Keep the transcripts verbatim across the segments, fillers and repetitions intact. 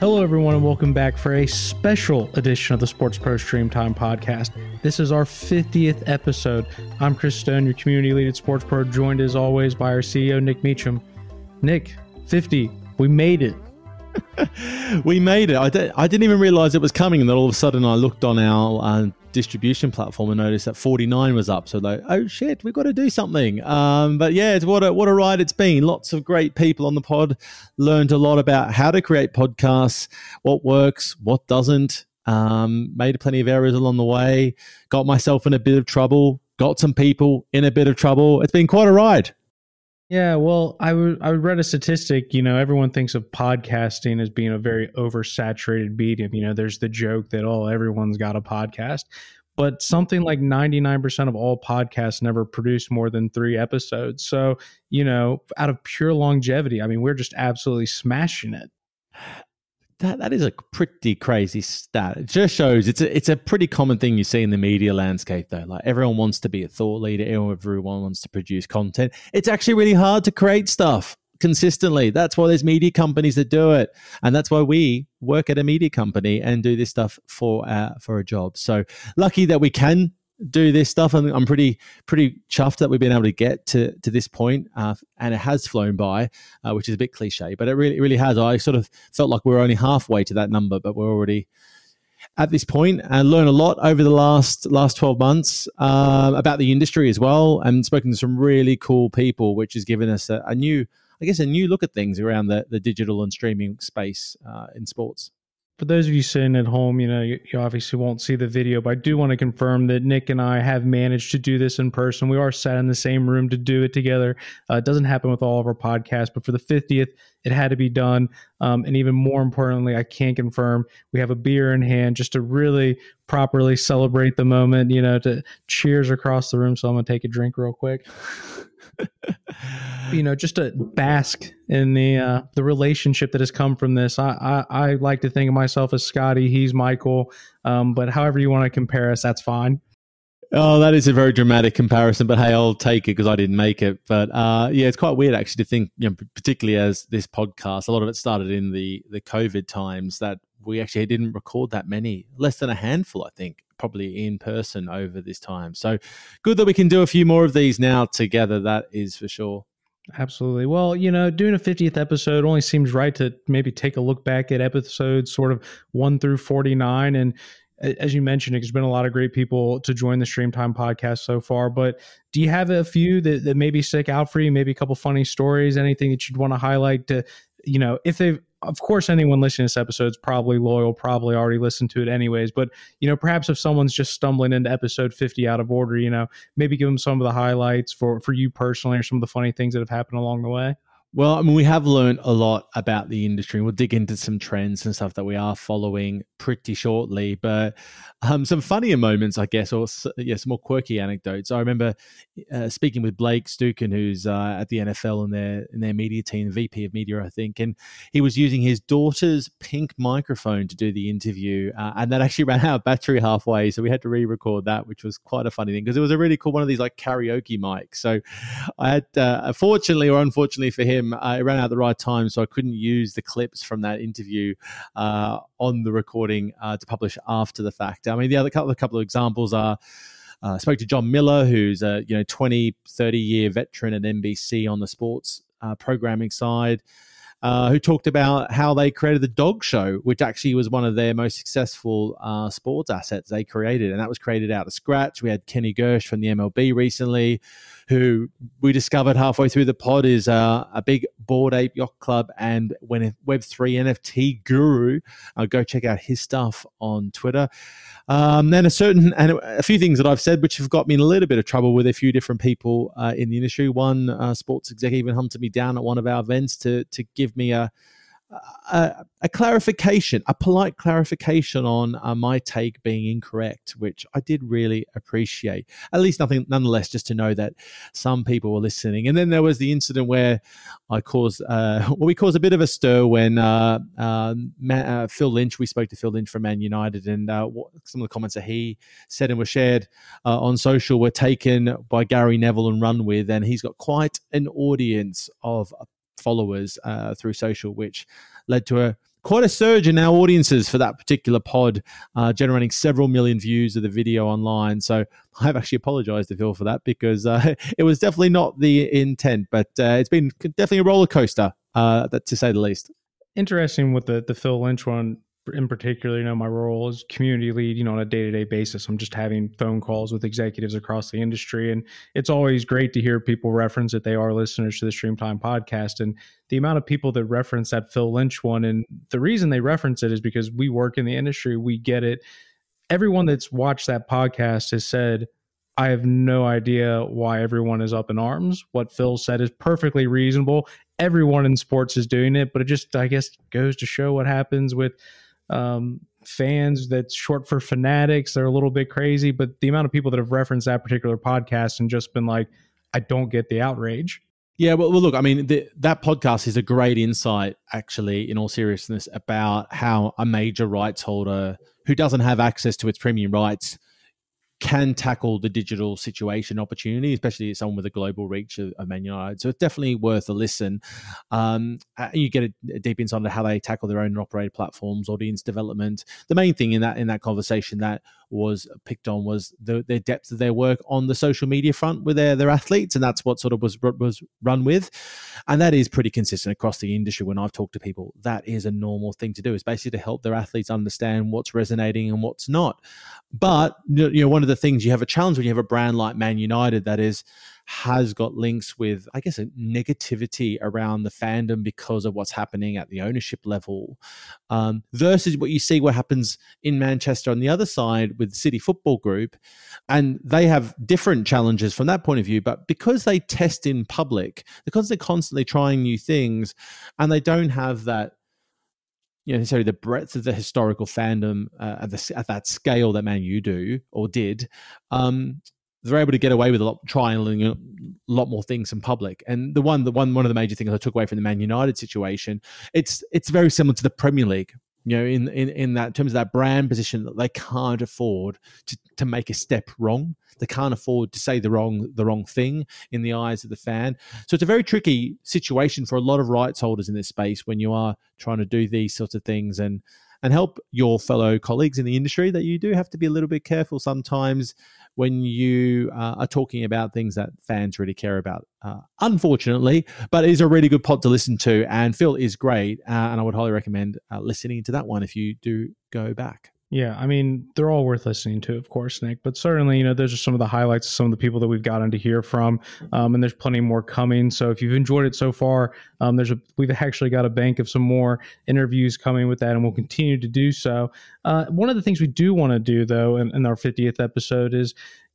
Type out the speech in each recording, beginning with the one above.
Hello, everyone, and welcome back for a special edition of the SportsPro StreamTime podcast. This is our fiftieth episode. I'm Chris Stone, your community lead at SportsPro, joined as always by our C E O, Nick Meacham. Nick, fifty, we made it. we made it. I, did, I didn't even realize it was coming, and then all of a sudden I looked on our uh, distribution platform and noticed that forty-nine was up. So like, oh shit, we've got to do something. Um, but yeah, it's what a, what a ride it's been. Lots of great people on the pod. Learned a lot about how to create podcasts, what works, what doesn't. Um, made plenty of errors along the way. Got myself in a bit of trouble. Got some people in a bit of trouble. It's been quite a ride. Yeah, well, I, w- I read a statistic, you know, everyone thinks of podcasting as being a very oversaturated medium. You know, there's the joke that, oh, everyone's got a podcast. But something like ninety-nine percent of all podcasts never produce more than three episodes. So, you know, out of pure longevity, I mean, we're just absolutely smashing it. That that is a pretty crazy stat. It just shows it's a, it's a pretty common thing you see in the media landscape, though. Like, everyone wants to be a thought leader. Everyone wants to produce content. It's actually really hard to create stuff consistently. That's why there's media companies that do it, and that's why we work at a media company and do this stuff for uh, for a job. So lucky that we can do this stuff, and I'm pretty pretty chuffed that we've been able to get to to this point, uh, and it has flown by, uh, which is a bit cliche, but it really it really has. I sort of felt like we were only halfway to that number, but we're already at this point. I learned a lot over the last last twelve months uh, about the industry as well, and spoken to some really cool people, which has given us a, a new, I guess, a new look at things around the the digital and streaming space uh, in sports. For those of you sitting at home, you know, you, you obviously won't see the video, but I do want to confirm that Nick and I have managed to do this in person. We are sat in the same room to do it together. Uh, it doesn't happen with all of our podcasts, but for the fiftieth, it had to be done. Um, and even more importantly, I can confirm we have a beer in hand just to really properly celebrate the moment, you know, to cheers across the room. So I'm going to take a drink real quick. You know, just to bask in the uh, the relationship that has come from this. I, I, I like to think of myself as Scotty. He's Michael. Um, but however you want to compare us, that's fine. Oh, that is a very dramatic comparison, but hey, I'll take it because I didn't make it. But uh, yeah, it's quite weird actually to think, you know, particularly as this podcast, a lot of it started in the the COVID times, that we actually didn't record that many, less than a handful, I think, probably in person over this time. So good that we can do a few more of these now together. That is for sure. Absolutely. Well, you know, doing a fiftieth episode only seems right to maybe take a look back at episodes sort of one through forty-nine. And as you mentioned, there's been a lot of great people to join the StreamTime podcast so far, but do you have a few that, that maybe stick out for you? Maybe a couple funny stories, anything that you'd want to highlight to, you know, if they've, of course, anyone listening to this episode is probably loyal, probably already listened to it anyways, but, you know, perhaps if someone's just stumbling into episode fifty out of order, you know, maybe give them some of the highlights for, for you personally, or some of the funny things that have happened along the way. Well, I mean, we have learned a lot about the industry. We'll dig into some trends and stuff that we are following pretty shortly, but um, some funnier moments, I guess, or yeah, some more quirky anecdotes. I remember uh, speaking with Blake Stukin, who's uh, at the N F L in their in their media team, V P of media, I think, and he was using his daughter's pink microphone to do the interview, uh, and that actually ran out of battery halfway, so we had to re-record that, which was quite a funny thing because it was a really cool one of these like karaoke mics. So I had, uh, fortunately or unfortunately for him, Uh, it ran out at the right time, so I couldn't use the clips from that interview uh, on the recording uh, to publish after the fact. I mean, the other couple, a couple of examples are uh, I spoke to John Miller, who's a you know twenty, thirty year veteran at N B C on the sports uh, programming side, uh, who talked about how they created the dog show, which actually was one of their most successful uh, sports assets they created, and that was created out of scratch. We had Kenny Gersh from the M L B recently, who we discovered halfway through the pod is uh, a big Bored Ape Yacht Club and Web three N F T guru. Uh, go check out his stuff on Twitter. Um, then a certain and a few things that I've said which have got me in a little bit of trouble with a few different people uh, in the industry. One uh, sports exec even hunted me down at one of our events to to give me a, a a clarification, a polite clarification on uh, my take being incorrect, which I did really appreciate. At least nothing, nonetheless, just to know that some people were listening. And then there was the incident where I caused, uh, well, we caused a bit of a stir when uh, uh, Man, uh, Phil Lynch, we spoke to Phil Lynch from Man United, and uh, what, some of the comments that he said and were shared uh, on social were taken by Gary Neville and run with, and he's got quite an audience of followers uh, through social, which led to a, quite a surge in our audiences for that particular pod, uh, generating several million views of the video online. So I've actually apologized to Phil for that, because uh, it was definitely not the intent, but uh, it's been definitely a roller coaster, uh, to say the least. Interesting with the, the Phil Lynch one in particular. You know, my role is community lead, you know, on a day-to-day basis. I'm just having phone calls with executives across the industry. And it's always great to hear people reference that they are listeners to the Streamtime podcast. And the amount of people that reference that Phil Lynch one, and the reason they reference it is because we work in the industry, we get it. Everyone that's watched that podcast has said, I have no idea why everyone is up in arms. What Phil said is perfectly reasonable. Everyone in sports is doing it, but it just, I guess, goes to show what happens with um, fans. That's short for fanatics. They're a little bit crazy, but the amount of people that have referenced that particular podcast and just been like, I don't get the outrage. Yeah, well, well look, I mean, the, that podcast is a great insight, actually, in all seriousness, about how a major rights holder who doesn't have access to its premium rights can tackle the digital situation opportunity, especially someone with a global reach of, of Man United. So it's definitely worth a listen. Um, you get a, a deep insight into how they tackle their own operated platforms, audience development. The main thing in that in that conversation that was picked on was the, the depth of their work on the social media front with their, their athletes, and that's what sort of was was run with. And that is pretty consistent across the industry. When I've talked to people, that is a normal thing to do. It's basically to help their athletes understand what's resonating and what's not. But you know, one of the things you have a challenge when you have a brand like Man United that is has got links with, I guess, a negativity around the fandom because of what's happening at the ownership level, um, versus what you see what happens in Manchester on the other side with City Football Group. And they have different challenges from that point of view, but because they test in public, because they're constantly trying new things, and they don't have that, you know, necessarily the breadth of the historical fandom uh, at, the, at that scale that Man U do or did, um, they're able to get away with a lot, trialing a lot more things in public. And the one, the one, one of the major things I took away from the Man United situation, it's it's very similar to the Premier League. You know, in in in that in terms of that brand position, that they can't afford to, to make a step wrong. They can't afford to say the wrong the wrong thing in the eyes of the fan. So it's a very tricky situation for a lot of rights holders in this space when you are trying to do these sorts of things and and help your fellow colleagues in the industry, that you do have to be a little bit careful sometimes when you uh, are talking about things that fans really care about, uh, unfortunately. But it is a really good pod to listen to, and Phil is great, uh, and I would highly recommend uh, listening to that one if you do go back. Yeah, I mean, they're all worth listening to, of course, Nick, but certainly, you know, those are some of the highlights of some of the people that we've gotten to hear from, um, and there's plenty more coming. So if you've enjoyed it so far, um, there's a, we've actually got a bank of some more interviews coming with that, and we'll continue to do so. Uh, one of the things we do want to do, though, in, in our fiftieth episode is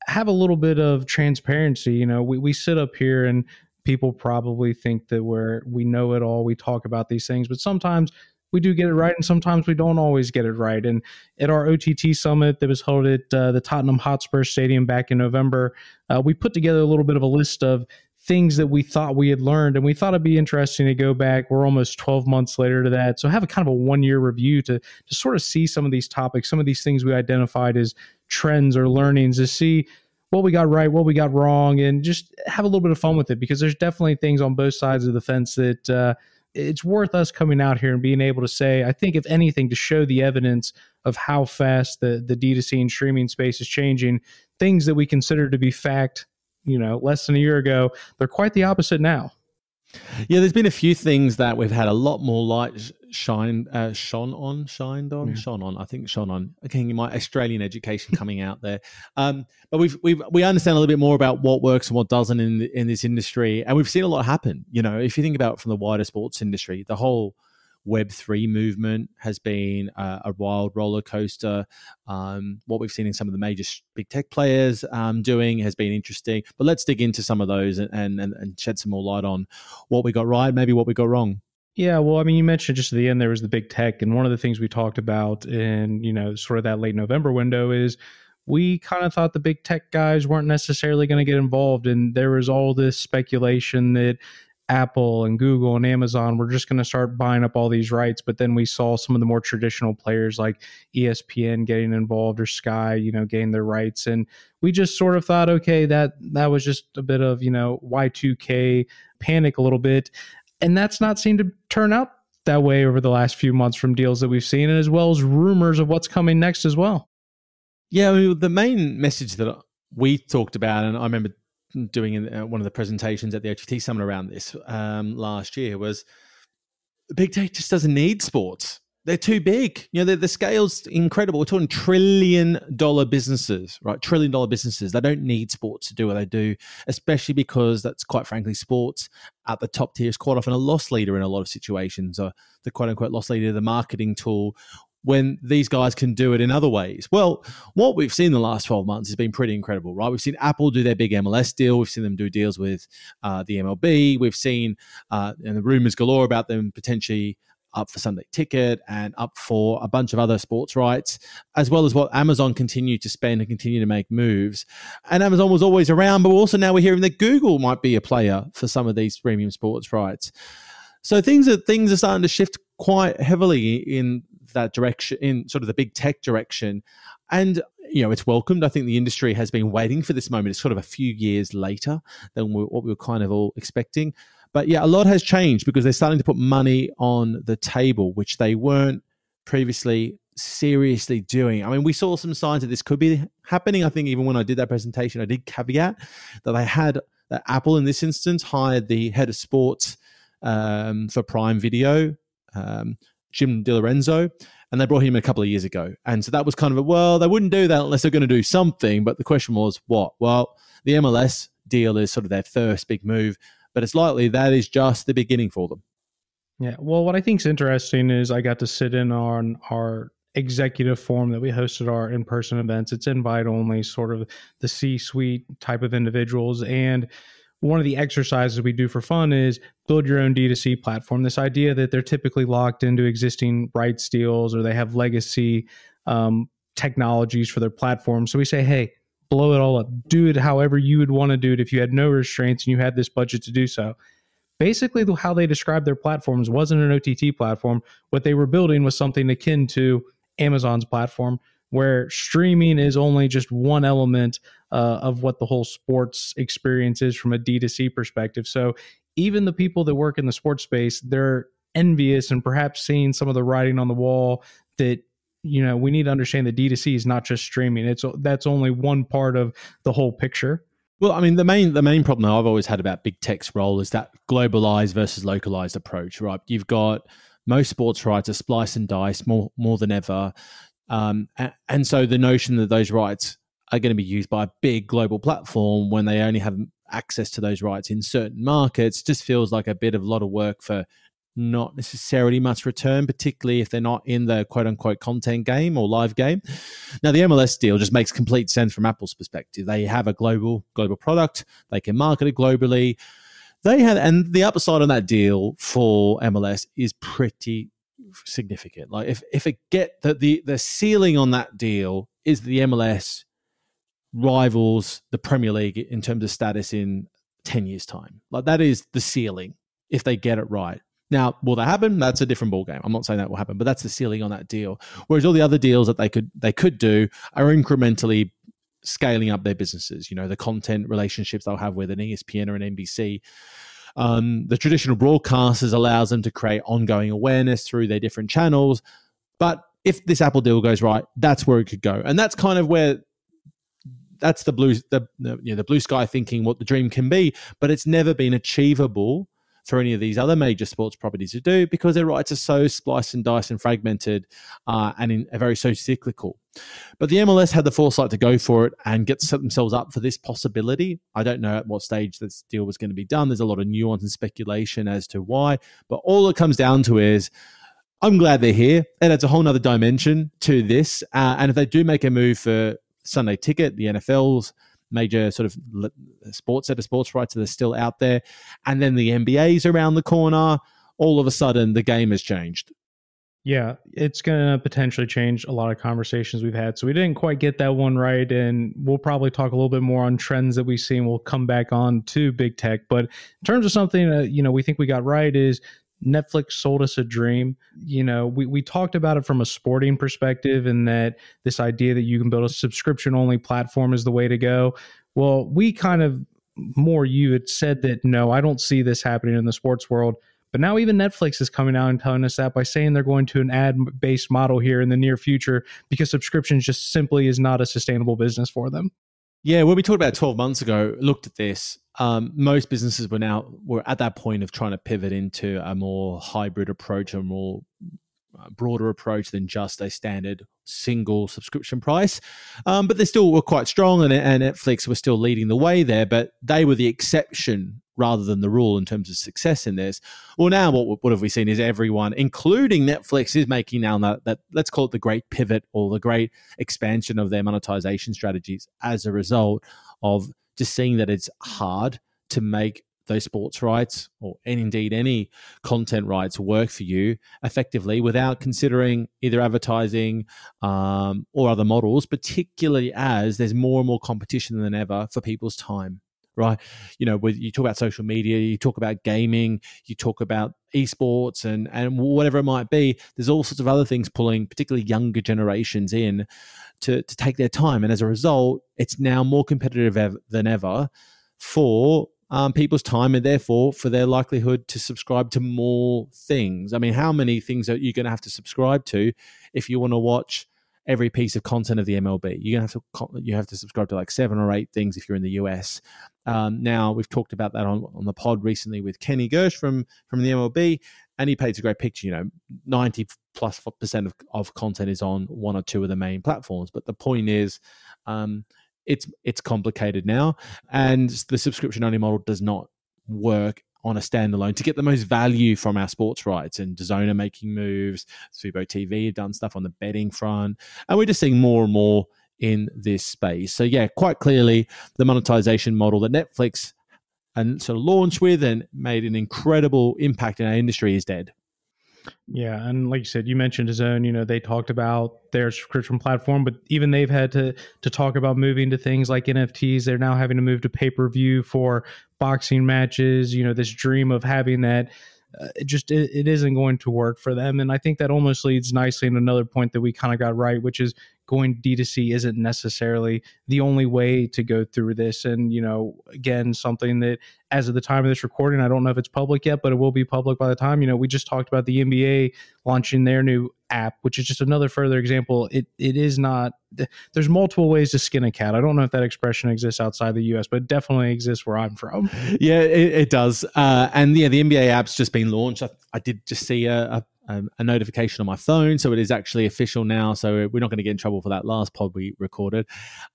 have a little bit of transparency. You know, we, we sit up here and people probably think that we're, we know it all, we talk about these things, but sometimes we do get it right, and sometimes we don't always get it right. And at our O T T summit that was held at uh, the Tottenham Hotspur Stadium back in November, uh, we put together a little bit of a list of things that we thought we had learned, and we thought it'd be interesting to go back. We're almost twelve months later to that, so have a kind of a one-year review to to sort of see some of these topics, some of these things we identified as trends or learnings, to see what we got right, what we got wrong, and just have a little bit of fun with it, because there's definitely things on both sides of the fence that uh, it's worth us coming out here and being able to say, I think, if anything, to show the evidence of how fast the, the D two C and streaming space is changing. Things that we consider to be fact, you know, less than a year ago, they're quite the opposite now. Yeah, there's been a few things that we've had a lot more light shine, uh, shone on, shined on, yeah. shone on. I think shone on. Okay, my Australian education coming out there. Um, but we've we we understand a little bit more about what works and what doesn't in in this industry, and we've seen a lot happen. You know, if you think about it from the wider sports industry, the whole Web three movement has been uh, a wild roller coaster. Um, what we've seen in some of the major big tech players um, doing has been interesting. But let's dig into some of those and, and and shed some more light on what we got right, maybe what we got wrong. Yeah, well, I mean, you mentioned just at the end there was the big tech, and one of the things we talked about in, you know, sort of that late November window is we kind of thought the big tech guys weren't necessarily going to get involved, and there was all this speculation that Apple and Google and Amazon were just going to start buying up all these rights. But then we saw some of the more traditional players like E S P N getting involved, or Sky, you know, gain their rights. And we just sort of thought, okay, that that was just a bit of, you know, Y two K panic a little bit. And that's not seemed to turn out that way over the last few months from deals that we've seen, and as well as rumors of what's coming next as well. Yeah, I mean, the main message that we talked about, and I remember doing in one of the presentations at the O T T Summit around this um, last year, was big tech just doesn't need sports. They're too big. You know, the scale's incredible. We're talking trillion dollar businesses, right? Trillion dollar businesses. They don't need sports to do what they do, especially because that's, quite frankly, sports at the top tier is quite often a loss leader in a lot of situations, or the quote unquote loss leader, the marketing tool, when these guys can do it in other ways. Well, what we've seen in the last twelve months has been pretty incredible, right? We've seen Apple do their big M L S deal. We've seen them do deals with uh, the M L B. We've seen, uh, and the rumors galore about them potentially up for Sunday Ticket and up for a bunch of other sports rights, as well as what Amazon continued to spend and continue to make moves. And Amazon was always around, but also now we're hearing that Google might be a player for some of these premium sports rights. So things are, things are starting to shift quite heavily in that direction, in sort of the big tech direction. And, you know, it's welcomed. I think the industry has been waiting for this moment. It's sort of a few years later than we, what we were kind of all expecting. But yeah, a lot has changed because they're starting to put money on the table, which they weren't previously seriously doing. I mean, we saw some signs that this could be happening. I think even when I did that presentation, I did caveat that they had, that Apple in this instance hired the head of sports um, for Prime Video, um, Jim DiLorenzo, and they brought him a couple of years ago. And so that was kind of a, well, they wouldn't do that unless they're going to do something. But the question was what? Well, the M L S deal is sort of their first big move, but it's likely that is just the beginning for them. Yeah. Well, what I think is interesting is I got to sit in on our executive forum that we hosted, our in-person events. It's invite only, sort of the C-suite type of individuals. And one of the exercises we do for fun is build your own D two C platform. This idea that they're typically locked into existing rights deals or they have legacy um, technologies for their platform. So we say, hey, blow it all up. Do it however you would want to do it if you had no restraints and you had this budget to do so. Basically, how they described their platforms wasn't an O T T platform. What they were building was something akin to Amazon's platform, where streaming is only just one element uh, of what the whole sports experience is from a D two C perspective. So even the people that work in the sports space, they're envious and perhaps seeing some of the writing on the wall that, you know, we need to understand that D two C is not just streaming. It's that's only one part of the whole picture. Well, I mean, the main the main problem that I've always had about big tech's role is that globalized versus localized approach, right? You've got most sports rights are splice and dice more more than ever, um, and, and so the notion that those rights are going to be used by a big global platform when they only have access to those rights in certain markets just feels like a bit of a lot of work for not necessarily much return, particularly if they're not in the quote-unquote content game or live game. Now, the M L S deal just makes complete sense from Apple's perspective. They have a global global product. They can market it globally. They have, and the upside on that deal for M L S is pretty significant. Like if if it get that the the ceiling on that deal is the M L S rivals the Premier League in terms of status in ten years time. Like that is the ceiling if they get it right. Now, will that happen? That's a different ballgame. I'm not saying that will happen, but that's the ceiling on that deal. Whereas all the other deals that they could they could do are incrementally scaling up their businesses. You know, the content relationships they'll have with an E S P N or an N B C. Um, the traditional broadcasters allows them to create ongoing awareness through their different channels. But if this Apple deal goes right, that's where it could go. And that's kind of where that's the blue the you know, the blue sky thinking, what the dream can be, but it's never been achievable for any of these other major sports properties to do because their rights are so spliced and diced and fragmented uh, and in a very so cyclical. But the M L S had the foresight to go for it and get set themselves up for this possibility. I don't know at what stage this deal was going to be done. There's a lot of nuance and speculation as to why, but all it comes down to is I'm glad they're here. And it's a whole nother dimension to this. Uh, and if they do make a move for Sunday Ticket, the N F L's major sort of sports set of sports rights that are still out there. And then the N B A's around the corner. All of a sudden, the game has changed. Yeah, it's going to potentially change a lot of conversations we've had. So we didn't quite get that one right. And we'll probably talk a little bit more on trends that we've seen. We'll come back on to big tech. But in terms of something that, you know, we think we got right is Netflix sold us a dream. You know, we, we talked about it from a sporting perspective and that this idea that you can build a subscription only platform is the way to go. Well, we kind of more you had said that, no, I don't see this happening in the sports world, But now even Netflix is coming out and telling us that by saying they're going to an ad-based model here in the near future, because subscriptions just simply is not a sustainable business for them. Yeah, when we talked about twelve months ago, looked at this, um, most businesses were now were at that point of trying to pivot into a more hybrid approach, a more broader approach than just a standard single subscription price. Um, but they still were quite strong, and, and Netflix was still leading the way there, but they were the exception rather than the rule in terms of success in this. Well, now what what have we seen is everyone, including Netflix, is making now that, that let's call it the great pivot or the great expansion of their monetization strategies as a result of just seeing that it's hard to make those sports rights or and indeed any content rights work for you effectively without considering either advertising um, or other models, particularly as there's more and more competition than ever for people's time. Right, you know, with you talk about social media, you talk about gaming, you talk about esports, and and whatever it might be. There's all sorts of other things pulling, particularly younger generations, in to to take their time, and as a result, it's now more competitive ev- than ever for um, people's time, and therefore for their likelihood to subscribe to more things. I mean, how many things are you going to have to subscribe to if you want to watch every piece of content of the M L B? You're gonna have to you have to subscribe to like seven or eight things if you're in the U S. Um, now we've talked about that on, on the pod recently with Kenny Gersh from from the M L B, and he paints a great picture. You know, ninety plus percent of, of content is on one or two of the main platforms. But the point is, um, it's it's complicated now, and the subscription only model does not work on a standalone to get the most value from our sports rights. And D A Z N are making moves, Fubo T V have done stuff on the betting front, and we're just seeing more and more in this space. So yeah, quite clearly the monetization model that Netflix and sort of launched with and made an incredible impact in our industry is dead. Yeah, and like you said, you mentioned D A Z N, you know, they talked about their subscription platform, but even they've had to to talk about moving to things like N F Ts. They're now having to move to pay-per-view for boxing matches. You know, this dream of having that, uh, it just it, it isn't going to work for them. And I think that almost leads nicely into another point that we kind of got right, which is going D two C isn't necessarily the only way to go through this. And, you know, again, something that as of the time of this recording, I don't know if it's public yet, but it will be public by the time, you know, we just talked about the N B A launching their new app, which is just another further example. It it is not, there's multiple ways to skin a cat. I don't know if that expression exists outside the U S, but it definitely exists where I'm from. Yeah, it, it does. Uh, and yeah, the N B A app's just been launched. I, I did just see a, a Um, a notification on my phone, so it is actually official now, so we're not going to get in trouble for that last pod we recorded.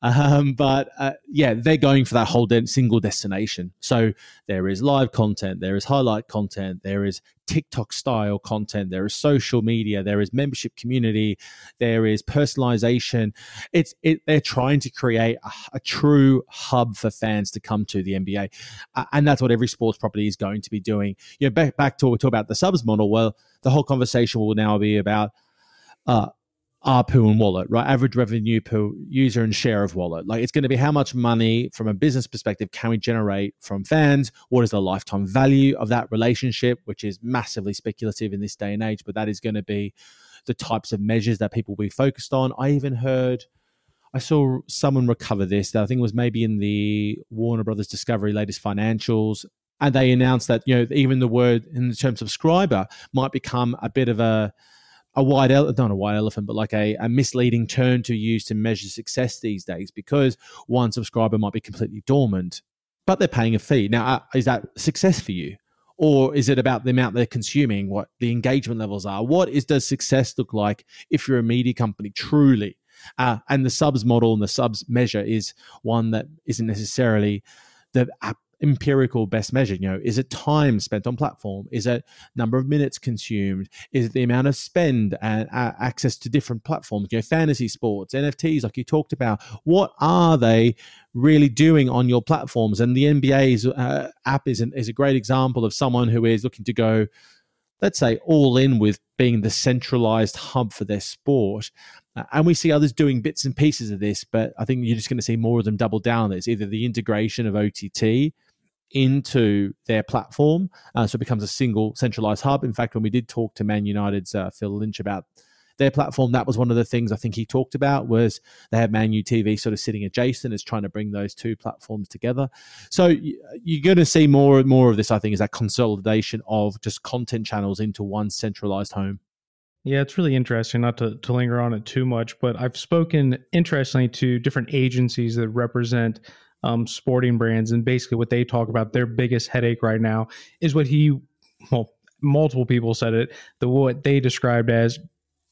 Um, but uh, yeah, they're going for that whole de- single destination. So there is live content, there is highlight content, there is TikTok style content, there is social media, there is membership community, there is personalization. It's it, they're trying to create a, a true hub for fans to come to the N B A, uh, and that's what every sports property is going to be doing. You know, back back to what we talk about the subs model. Well, the whole conversation will now be about uh, A R P U and wallet, right? Average revenue per user and share of wallet. Like, it's going to be how much money from a business perspective can we generate from fans? What is the lifetime value of that relationship, which is massively speculative in this day and age, but that is going to be the types of measures that people will be focused on. I even heard, I saw someone recover this, that I think was maybe in the Warner Brothers Discovery latest financials. And they announced that, you know, even the word in the term subscriber might become a bit of a a white elephant, not a white elephant, but like a, a misleading term to use to measure success these days, because one subscriber might be completely dormant, but they're paying a fee. Now, uh, is that success for you? Or is it about the amount they're consuming, what the engagement levels are? What is does success look like if you're a media company truly? Uh, and the subs model and the subs measure is one that isn't necessarily the app. Empirical best measure. You know, is it time spent on platform? Is it number of minutes consumed? Is it the amount of spend and uh, access to different platforms? You know, fantasy sports, N F Ts, like you talked about. What are they really doing on your platforms? And the N B A's uh, app is an, is a great example of someone who is looking to go, let's say, all in with being the centralized hub for their sport. Uh, and we see others doing bits and pieces of this, but I think you're just going to see more of them double down on this. Either the integration of O T T into their platform, uh, so it becomes a single centralized hub. In fact, when we did talk to Man United's uh, Phil Lynch about their platform. That was one of the things I think he talked about, was they had Man U T V sort of sitting adjacent, as trying to bring those two platforms together. So you're going to see more and more of this, I think, is that consolidation of just content channels into one centralized home. Yeah, it's really interesting, not to, to linger on it too much, but I've spoken, interestingly, to different agencies that represent um, sporting brands, and basically what they talk about, their biggest headache right now is what he, well, multiple people said it, the what they described as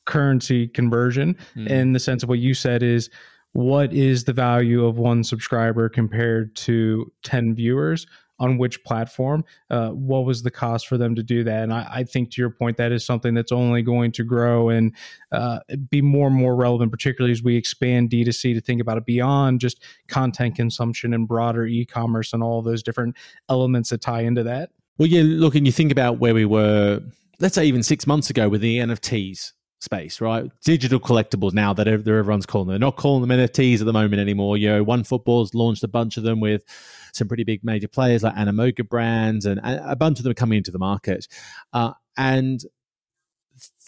currency conversion, mm. in the sense of what you said is, what is the value of one subscriber compared to ten viewers on which platform? Uh, what was the cost for them to do that? And I, I think, to your point, that is something that's only going to grow and uh, be more and more relevant, particularly as we expand D two C to think about it beyond just content consumption and broader e-commerce and all those different elements that tie into that. Well, yeah, look, and you think about where we were, let's say even six months ago with the N F Ts space, right? Digital collectibles now that everyone's calling them. They're not calling them N F Ts at the moment anymore. You know, OneFootball's launched a bunch of them with some pretty big major players like Animoca Brands, and a bunch of them are coming into the market. Uh, and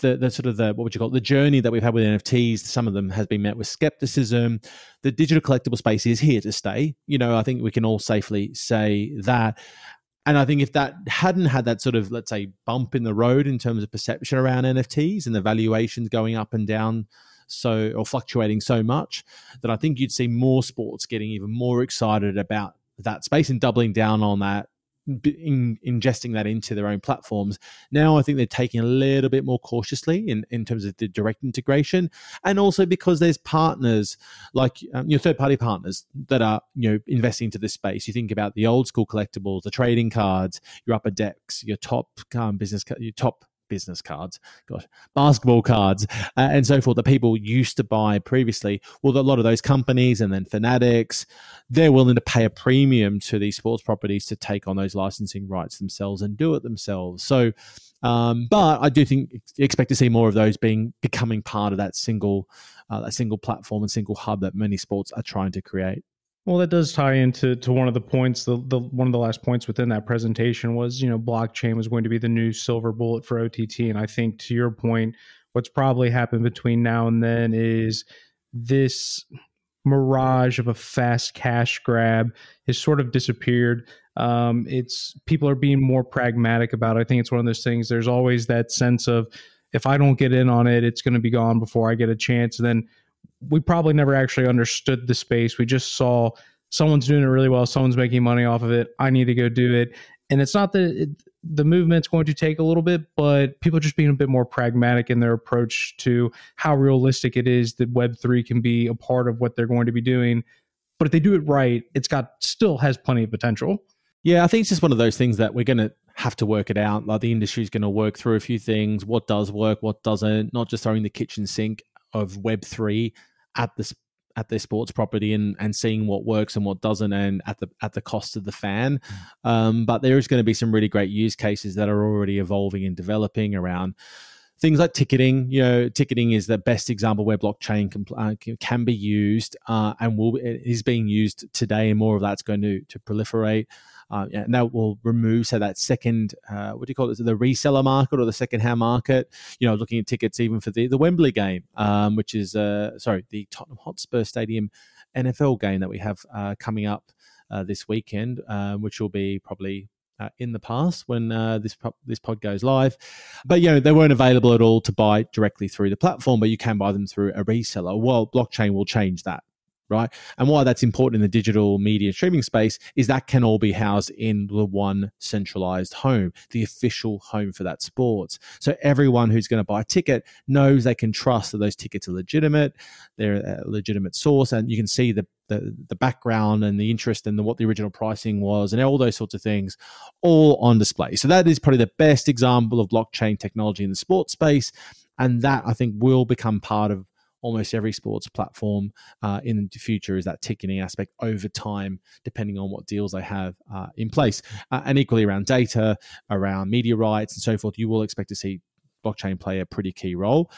the, the sort of the, what would you call it? The journey that we've had with N F Ts, some of them has been met with skepticism. The digital collectible space is here to stay. You know, I think we can all safely say that. And I think if that hadn't had that sort of, let's say, bump in the road in terms of perception around N F Ts and the valuations going up and down so, or fluctuating so much, that I think you'd see more sports getting even more excited about that space and doubling down on that, in, ingesting that into their own platforms. Now I think they're taking a little bit more cautiously in, in terms of the direct integration, and also because there's partners like um, your third-party partners that are, you know, investing into this space. You think about the old school collectibles, the trading cards, your upper decks, your top um, business, your top business cards, gosh, basketball cards, uh, and so forth, that people used to buy previously. Well, a lot of those companies and then Fanatics, they're willing to pay a premium to these sports properties to take on those licensing rights themselves and do it themselves. So, um, but I do think expect to see more of those being becoming part of that single, uh, that single platform and single hub that many sports are trying to create. Well, that does tie into to one of the points. The, the one of the last points within that presentation was, you know, blockchain was going to be the new silver bullet for O T T. And I think, to your point, what's probably happened between now and then is this mirage of a fast cash grab has sort of disappeared. Um, it's people are being more pragmatic about it. I think it's one of those things. There's always that sense of, if I don't get in on it, it's going to be gone before I get a chance. And then we probably never actually understood the space. We just saw someone's doing it really well. Someone's making money off of it. I need to go do it. And it's not that it, the movement's going to take a little bit, but people are just being a bit more pragmatic in their approach to how realistic it is that Web three can be a part of what they're going to be doing. But if they do it right, it's got still has plenty of potential. Yeah, I think it's just one of those things that we're going to have to work it out. Like, the industry is going to work through a few things. What does work? What doesn't? Not just throwing the kitchen sink of Web three at this at their sports property and and seeing what works and what doesn't, and at the at the cost of the fan. Um, but there is going to be some really great use cases that are already evolving and developing around things like ticketing. You know, ticketing is the best example where blockchain can, uh, can be used uh, and will it is being used today, and more of that's going to to proliferate. Uh, and that will remove, so that second, uh, what do you call it, the reseller market or the second-hand market, you know, looking at tickets even for the, the Wembley game, um, which is, uh, sorry, the Tottenham Hotspur Stadium N F L game that we have uh, coming up uh, this weekend, uh, which will be probably uh, in the past when uh, this po- this pod goes live. But, you know, they weren't available at all to buy directly through the platform, but you can buy them through a reseller. Well, blockchain will change that. Right. And why that's important in the digital media streaming space is that can all be housed in the one centralized home, the official home for that sports. So everyone who's going to buy a ticket knows they can trust that those tickets are legitimate. They're a legitimate source. And you can see the the, the background and the interest and the, what the original pricing was and all those sorts of things all on display. So that is probably the best example of blockchain technology in the sports space. And that, I think, will become part of almost every sports platform uh, in the future, is that ticketing aspect over time, depending on what deals they have uh, in place. Uh, and equally around data, around media rights and so forth, you will expect to see blockchain play a pretty key role.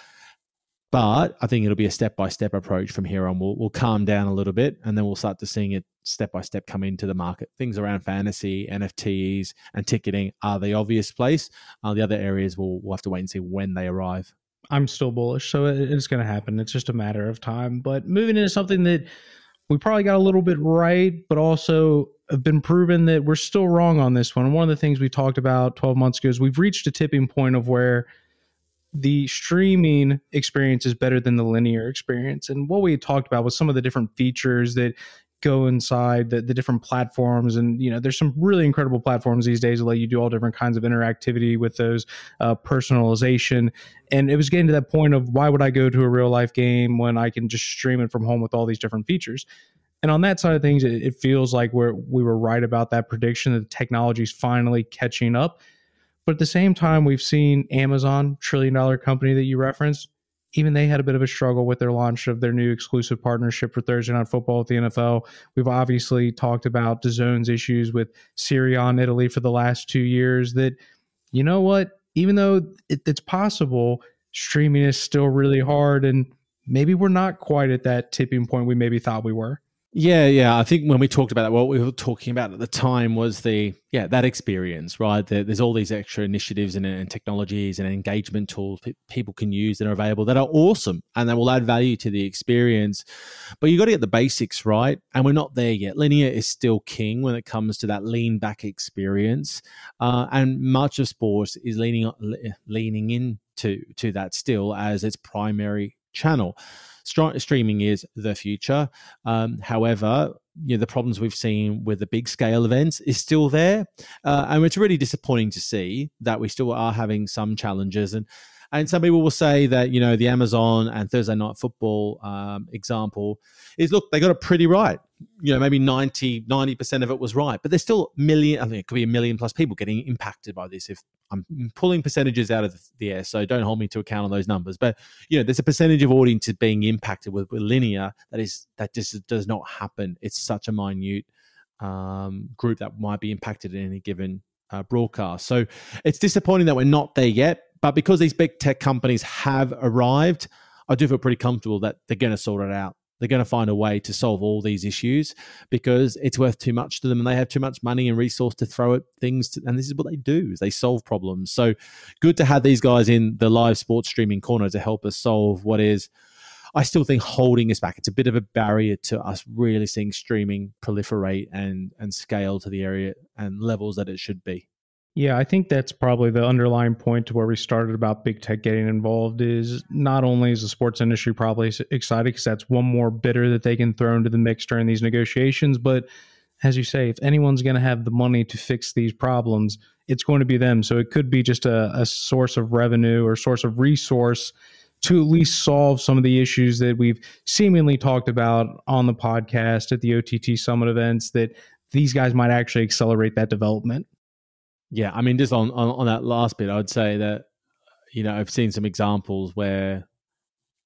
But I think it'll be a step-by-step approach from here on. We'll, we'll calm down a little bit, and then we'll start to seeing it step-by-step come into the market. Things around fantasy, N F Ts, and ticketing are the obvious place. Uh, the other areas, we'll, we'll have to wait and see when they arrive. I'm still bullish, so it, it's going to happen. It's just a matter of time. But moving into something that we probably got a little bit right, but also have been proven that we're still wrong on this one. One of the things we talked about twelve months ago is we've reached a tipping point of where the streaming experience is better than the linear experience. And what we had talked about was some of the different features that go inside the, the different platforms. And, you know, there's some really incredible platforms these days that let you do all different kinds of interactivity with those, uh, personalization. And it was getting to that point of, why would I go to a real life game when I can just stream it from home with all these different features? And on that side of things, it, it feels like we're, we were right about that prediction, that the technology is finally catching up. But at the same time, we've seen Amazon, trillion dollar company that you referenced, even they had a bit of a struggle with their launch of their new exclusive partnership for Thursday Night Football with the N F L. We've obviously talked about DAZN's issues with Serie A in Italy for the last two years that, you know what, even though it, it's possible, streaming is still really hard, and maybe we're not quite at that tipping point we maybe thought we were. Yeah, yeah. I think when we talked about that, what we were talking about at the time was the, yeah, that experience, right? There's all these extra initiatives and, and technologies and engagement tools pe- people can use that are available that are awesome and that will add value to the experience. But you got to get the basics right. And we're not there yet. Linear is still king when it comes to that lean back experience. Uh, and much of sports is leaning, leaning into to that still as its primary channel. Streaming is the future. Um, however, you know, the problems we've seen with the big scale events is still there. Uh, and it's really disappointing to see that we still are having some challenges. And and some people will say that, you know, the Amazon and Thursday Night Football um, example is, look, they got it pretty right. You know, maybe ninety, ninety percent of it was right, but there's still million, I think it could be a million plus people getting impacted by this. If I'm pulling percentages out of the air, so don't hold me to account on those numbers. But, you know, there's a percentage of audiences being impacted with, with linear that is that just does not happen. It's such a minute um, group that might be impacted in any given uh, broadcast. So it's disappointing that we're not there yet. But because these big tech companies have arrived, I do feel pretty comfortable that they're going to sort it out. They're going to find a way to solve all these issues because it's worth too much to them and they have too much money and resource to throw at things. To, and this is what they do, is they solve problems. So good to have these guys in the live sports streaming corner to help us solve what is, I still think, holding us back. It's a bit of a barrier to us really seeing streaming proliferate and, and scale to the area and levels that it should be. Yeah, I think that's probably the underlying point to where we started about big tech getting involved, is not only is the sports industry probably excited because that's one more bidder that they can throw into the mix during these negotiations, but as you say, if anyone's going to have the money to fix these problems, it's going to be them. So it could be just a, a source of revenue or source of resource to at least solve some of the issues that we've seemingly talked about on the podcast at the O T T Summit events, that these guys might actually accelerate that development. Yeah, I mean, just on, on, on that last bit, I would say that, you know, I've seen some examples where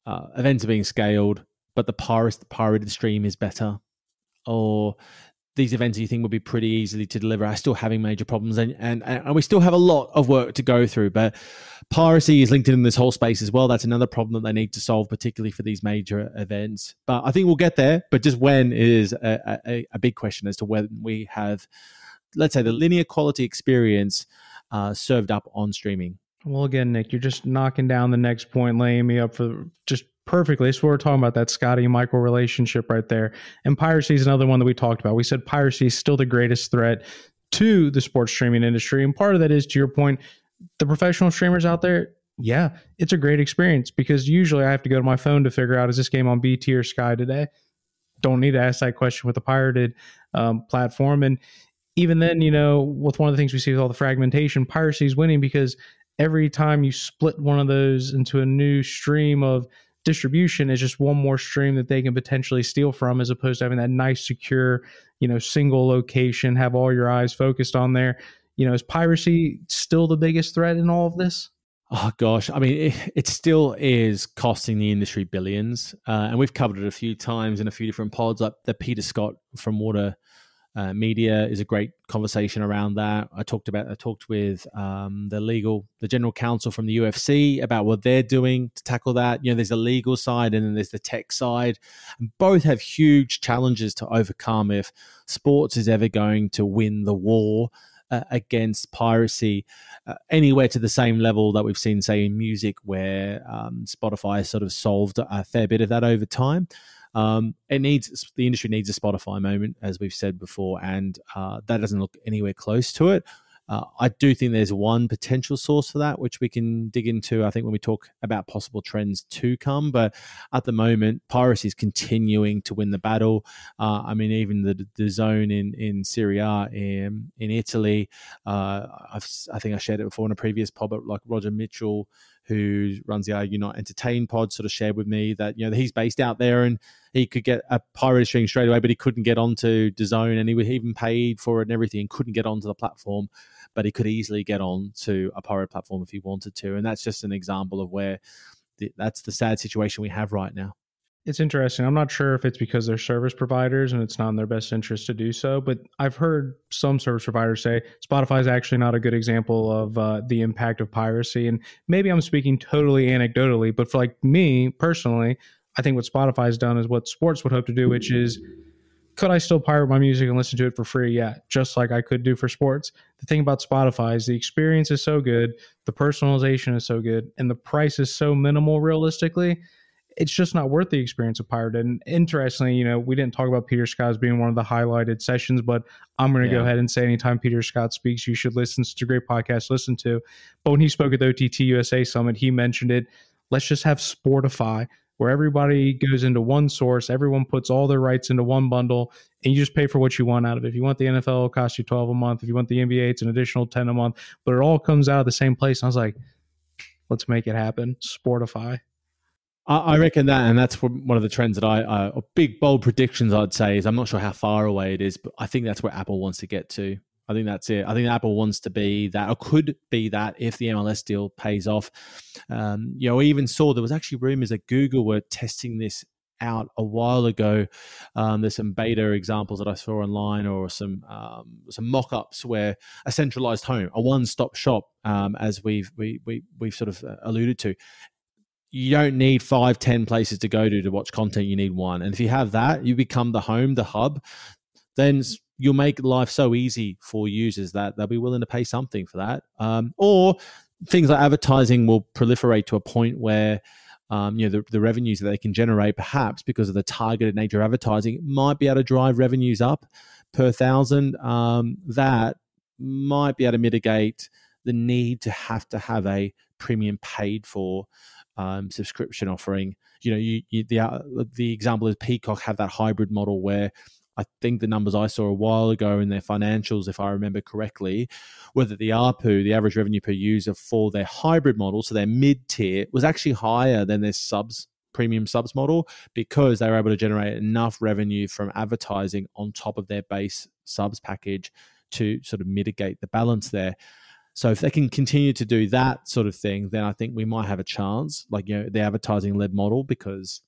uh, events are being scaled, but the pirated, the pirated stream is better. Or these events you think would be pretty easily to deliver are still having major problems. And, and, and we still have a lot of work to go through. But piracy is linked in this whole space as well. That's another problem that they need to solve, particularly for these major events. But I think we'll get there. But just when is a, a, a big question as to when we have, let's say, the linear quality experience uh, served up on streaming. Well, again, Nick, you're just knocking down the next point, laying me up for just perfectly. So we're talking about that Scotty Michael relationship right there. And piracy is another one that we talked about. We said piracy is still the greatest threat to the sports streaming industry. And part of that is, to your point, the professional streamers out there, yeah, it's a great experience because usually I have to go to my phone to figure out, is this game on B T or Sky today? Don't need to ask that question with a pirated um, platform. And even then, you know, with one of the things we see with all the fragmentation, piracy is winning because every time you split one of those into a new stream of distribution, is just one more stream that they can potentially steal from, as opposed to having that nice, secure, you know, single location, have all your eyes focused on there. You know, is piracy still the biggest threat in all of this? Oh, gosh. I mean, it, it still is costing the industry billions. Uh, and we've covered it a few times in a few different pods, like the Peter Scott from Warner Uh, media is a great conversation around that. I talked about, I talked with um, the legal, the general counsel from the U F C about what they're doing to tackle that. You know, there's the legal side and then there's the tech side. And both have huge challenges to overcome if sports is ever going to win the war uh, against piracy uh, anywhere to the same level that we've seen, say, in music, where um, Spotify sort of solved a fair bit of that over time. Um, it needs the industry needs a Spotify moment, as we've said before, and uh, that doesn't look anywhere close to it. Uh, I do think there's one potential source for that, which we can dig into, I think, when we talk about possible trends to come. But at the moment, piracy is continuing to win the battle. Uh, I mean, even the the DAZN in in Serie A in, in Italy, uh, I've, I think I shared it before in a previous pod, but like Roger Mitchell, who runs the Are You Not Entertained pod, sort of shared with me that, you know, he's based out there and he could get a pirate stream straight away, but he couldn't get onto DAZN, and he was even paid for it and everything and couldn't get onto the platform, but he could easily get on to a pirate platform if he wanted to. And that's just an example of where the, that's the sad situation we have right now. It's interesting. I'm not sure if it's because they're service providers and it's not in their best interest to do so, but I've heard some service providers say Spotify is actually not a good example of uh, the impact of piracy. And maybe I'm speaking totally anecdotally, but for like me personally, I think what Spotify's done is what sports would hope to do, which is, could I still pirate my music and listen to it for free? Yeah, just like I could do for sports. The thing about Spotify is the experience is so good, the personalization is so good, and the price is so minimal realistically. It's just not worth the experience of pirate. And interestingly, you know, we didn't talk about Peter Scott's being one of the highlighted sessions, but I'm going to yeah. go ahead and say anytime Peter Scott speaks, you should listen. It's a great podcast to listen to. But when he spoke at the O T T U S A Summit, he mentioned it. Let's just have Sportify, where everybody goes into one source, everyone puts all their rights into one bundle, and you just pay for what you want out of it. If you want the N F L, it'll cost you twelve a month. If you want the N B A, it's an additional ten a month. But it all comes out of the same place. And I was like, let's make it happen. Sportify. I reckon that, and that's one of the trends that I, I, big bold predictions I'd say is, I'm not sure how far away it is, but I think that's where Apple wants to get to. I think that's it. I think Apple wants to be that, or could be that, if the M L S deal pays off. Um, you know, I even saw there was actually rumors that Google were testing this out a while ago. Um, there's some beta examples that I saw online, or some um, some mock-ups where a centralized home, a one-stop shop, um, as we've we we we've sort of alluded to. You don't need five, ten places to go to to watch content. You need one. And if you have that, you become the home, the hub, then you'll make life so easy for users that they'll be willing to pay something for that. Um, or things like advertising will proliferate to a point where um, you know, the, the revenues that they can generate, perhaps because of the targeted nature of advertising, might be able to drive revenues up per thousand. Um, that might be able to mitigate the need to have to have a premium paid for Um, subscription offering. You know, you, you, the uh, the example is Peacock have that hybrid model where I think the numbers I saw a while ago in their financials, if I remember correctly, whether the A R P U, the average revenue per user for their hybrid model, so their mid tier, was actually higher than their subs premium subs model, because they were able to generate enough revenue from advertising on top of their base subs package to sort of mitigate the balance there. So if they can continue to do that sort of thing, then I think we might have a chance, like, you know, the advertising-led model, because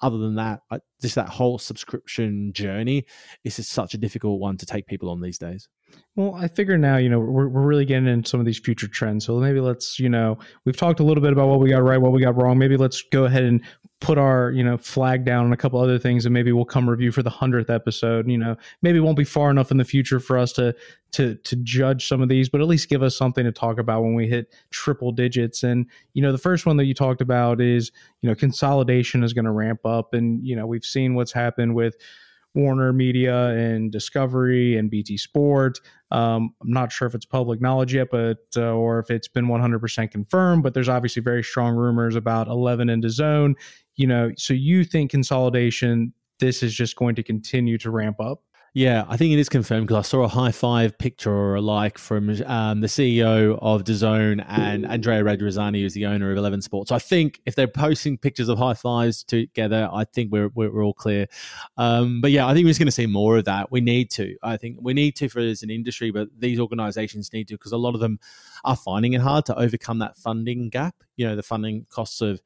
other than that, I, just that whole subscription journey is just such a difficult one to take people on these days. Well, I figure now, you know, we're we're really getting into some of these future trends. So maybe let's, you know, we've talked a little bit about what we got right, what we got wrong. Maybe let's go ahead and put our, you know, flag down on a couple other things, and maybe we'll come review for the hundredth episode. You know, maybe it won't be far enough in the future for us to to to judge some of these, but at least give us something to talk about when we hit triple digits. And, you know, the first one that you talked about is, you know, consolidation is going to ramp up. And, you know, we've seen what's happened with Warner Media and Discovery and B T Sport. Um, I'm not sure if it's public knowledge yet, but uh, or if it's been one hundred percent confirmed, but there's obviously very strong rumors about eleven and DAZN. You know, so you think consolidation, this is just going to continue to ramp up? Yeah, I think it is confirmed, because I saw a high five picture or a like from um, the C E O of DAZN and Andrea Radrizzani, who's the owner of eleven Sports. So I think if they're posting pictures of high fives together, I think we're we're, we're all clear. Um, but yeah, I think we're just going to see more of that. We need to. I think we need to for as an industry, but these organizations need to, because a lot of them are finding it hard to overcome that funding gap. You know, the funding costs of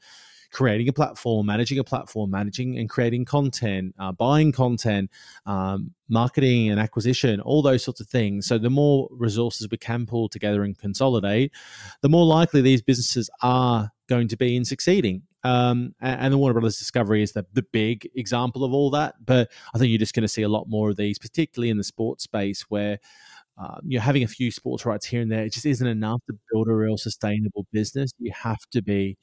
creating a platform, managing a platform, managing and creating content, uh, buying content, um, marketing and acquisition, all those sorts of things. So the more resources we can pull together and consolidate, the more likely these businesses are going to be in succeeding. Um, and, and the Warner Brothers Discovery is the, the big example of all that. But I think you're just going to see a lot more of these, particularly in the sports space, where uh, you know, having a few sports rights here and there, it just isn't enough to build a real sustainable business. You have to be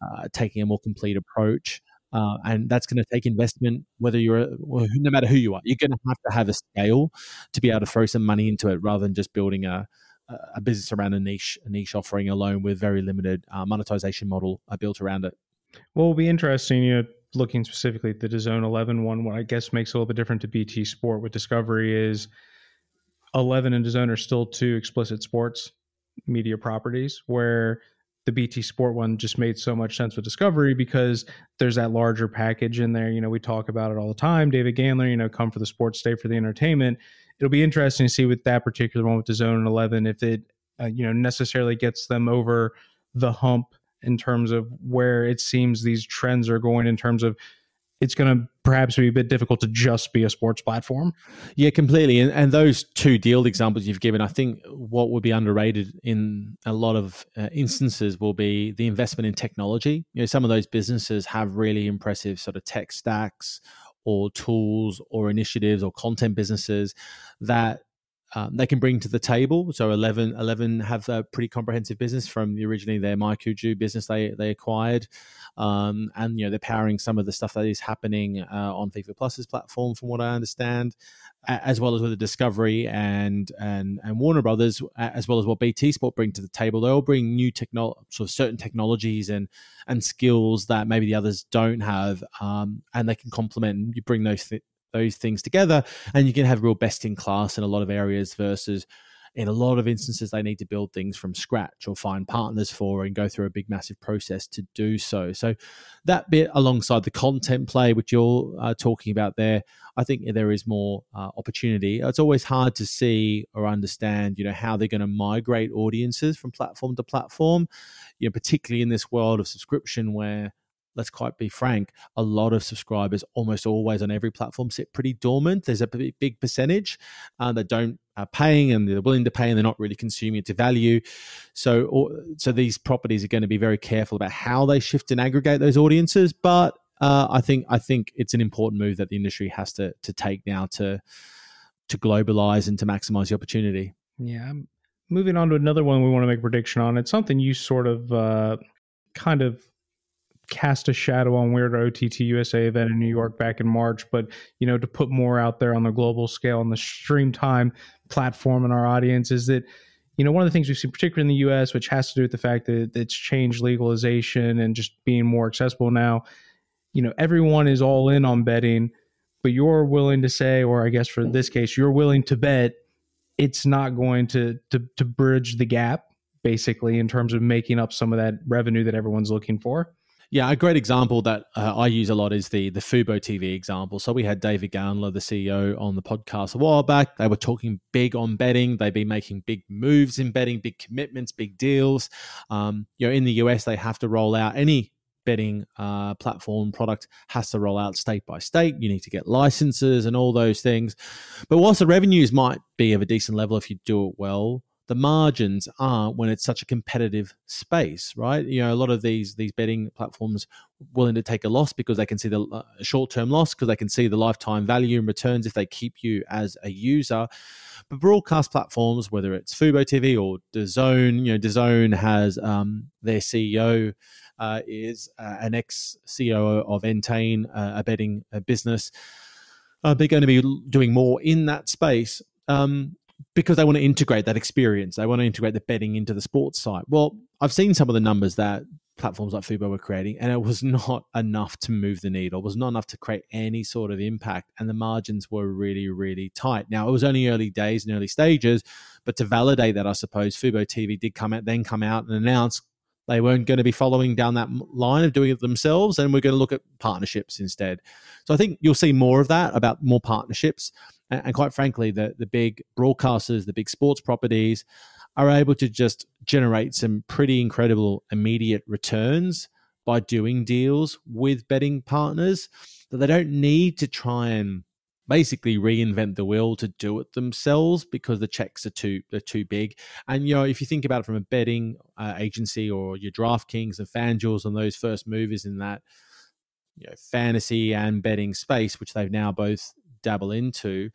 uh, taking a more complete approach. Uh, and that's going to take investment, whether you're, well, no matter who you are, you're going to have to have a scale to be able to throw some money into it, rather than just building a a business around a niche a niche offering alone with very limited uh, monetization model uh, built around it. Well, it'll be interesting. You know, looking specifically at the DAZN eleven one, what I guess makes it a little bit different to B T Sport with Discovery is eleven and DAZN are still two explicit sports media properties, where the B T Sport one just made so much sense with Discovery because there's that larger package in there. You know, we talk about it all the time. David Gandler, you know, come for the sports, stay for the entertainment. It'll be interesting to see with that particular one with DAZN and eleven, if it, uh, you know, necessarily gets them over the hump in terms of where it seems these trends are going, in terms of it's going to perhaps be a bit difficult to just be a sports platform. Yeah, completely. And, and those two deal examples you've given, I think what would be underrated in a lot of uh, instances will be the investment in technology. You know, some of those businesses have really impressive sort of tech stacks or tools or initiatives or content businesses that Um, they can bring to the table. So eleven, eleven have a pretty comprehensive business from the, originally their Maikuju business they they acquired, um, and you know they're powering some of the stuff that is happening uh, on FIFA Plus's platform, from what I understand, as well as with the Discovery and and and Warner Brothers, as well as what B T Sport bring to the table. They all bring new technol sort of certain technologies and and skills that maybe the others don't have, um, and they can complement. And you bring those th- those things together and you can have real best in class in a lot of areas, versus in a lot of instances they need to build things from scratch or find partners for and go through a big massive process to do so. So that bit, alongside the content play which you're uh, talking about there, I think there is more uh, opportunity. It's always hard to see or understand, you know, how they're going to migrate audiences from platform to platform, you know, particularly in this world of subscription where, let's quite be frank, a lot of subscribers almost always on every platform sit pretty dormant. There's a big percentage uh, that don't are paying, and they're willing to pay, and they're not really consuming it to value. So, or, so these properties are going to be very careful about how they shift and aggregate those audiences. But uh, I think I think it's an important move that the industry has to to take now to to globalize and to maximize the opportunity. Yeah, moving on to another one we want to make a prediction on. It's something you sort of uh, kind of cast a shadow on. Weird O T T U S A event in New York back in March, but you know, to put more out there on the global scale on the stream time platform and our audience, is that, you know, one of the things we've seen, particularly in the U S, which has to do with the fact that it's changed legalization and just being more accessible now, you know, everyone is all in on betting, but you're willing to say, or I guess for this case, you're willing to bet it's not going to to, to bridge the gap, basically, in terms of making up some of that revenue that everyone's looking for. Yeah, a great example that uh, I use a lot is the the Fubo T V example. So we had David Gandler, the C E O, on the podcast a while back. They were talking big on betting. They've been making big moves in betting, big commitments, big deals. Um, you know, in the U S, they have to roll out any betting uh, platform product has to roll out state by state. You need to get licenses and all those things. But whilst the revenues might be of a decent level if you do it well, the margins aren't when it's such a competitive space, right? You know, a lot of these these betting platforms willing to take a loss because they can see the uh, short-term loss, because they can see the lifetime value and returns if they keep you as a user. But broadcast platforms, whether it's Fubo T V or DAZN, you know, DAZN has um, their C E O uh, is uh, an ex-C O O of Entain, uh, a betting a business. Uh, they're going to be doing more in that space. Um, Because they want to integrate that experience. They want to integrate the betting into the sports side. Well, I've seen some of the numbers that platforms like Fubo were creating, and it was not enough to move the needle. It was not enough to create any sort of impact, and the margins were really, really tight. Now, it was only early days and early stages, but to validate that, I suppose, Fubo T V did come out, then come out and announce they weren't going to be following down that line of doing it themselves, and we're going to look at partnerships instead. So I think you'll see more of that, about more partnerships. And quite frankly, the, the big broadcasters, the big sports properties are able to just generate some pretty incredible immediate returns by doing deals with betting partners, that they don't need to try and basically reinvent the wheel to do it themselves, because the checks are too are too big. And, you know, if you think about it from a betting uh, agency or your DraftKings and FanDuels and those first movers in that, you know, fantasy and betting space, which they've now both dabble into,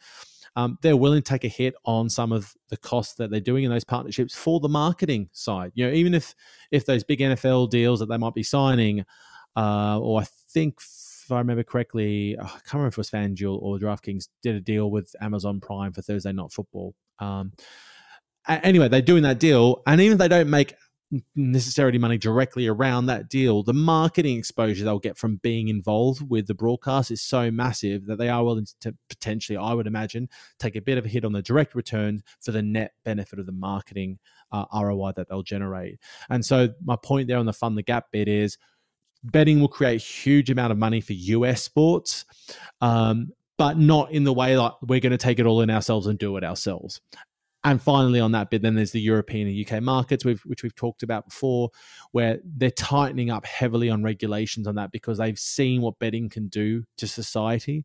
um, they're willing to take a hit on some of the costs that they're doing in those partnerships for the marketing side. You know, even if if those big N F L deals that they might be signing, uh, or I think if I remember correctly, I can't remember if it was FanDuel or DraftKings did a deal with Amazon Prime for Thursday Night Football. Um, anyway, they're doing that deal, and even if they don't make necessarily money directly around that deal, the marketing exposure they'll get from being involved with the broadcast is so massive that they are willing to potentially, I would imagine, take a bit of a hit on the direct return for the net benefit of the marketing uh, R O I that they'll generate. And so my point there on the fund the gap bit is betting will create a huge amount of money for U S sports, um, but not in the way that like we're going to take it all in ourselves and do it ourselves. And finally, on that bit, then there's the European and U K markets, we've, which we've talked about before, where they're tightening up heavily on regulations on that because they've seen what betting can do to society.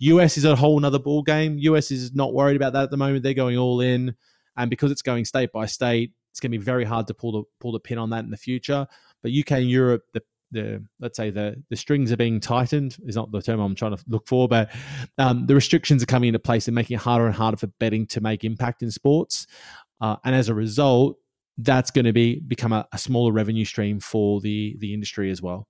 U S is a whole nother ball game. U S is not worried about that at the moment. They're going all in. And because it's going state by state, it's going to be very hard to pull the, pull the pin on that in the future. But U K and Europe, the The, let's say the, the strings are being tightened is not the term I'm trying to look for, but um, the restrictions are coming into place and making it harder and harder for betting to make impact in sports. Uh, and as a result, that's going to be become a, a smaller revenue stream for the, the industry as well.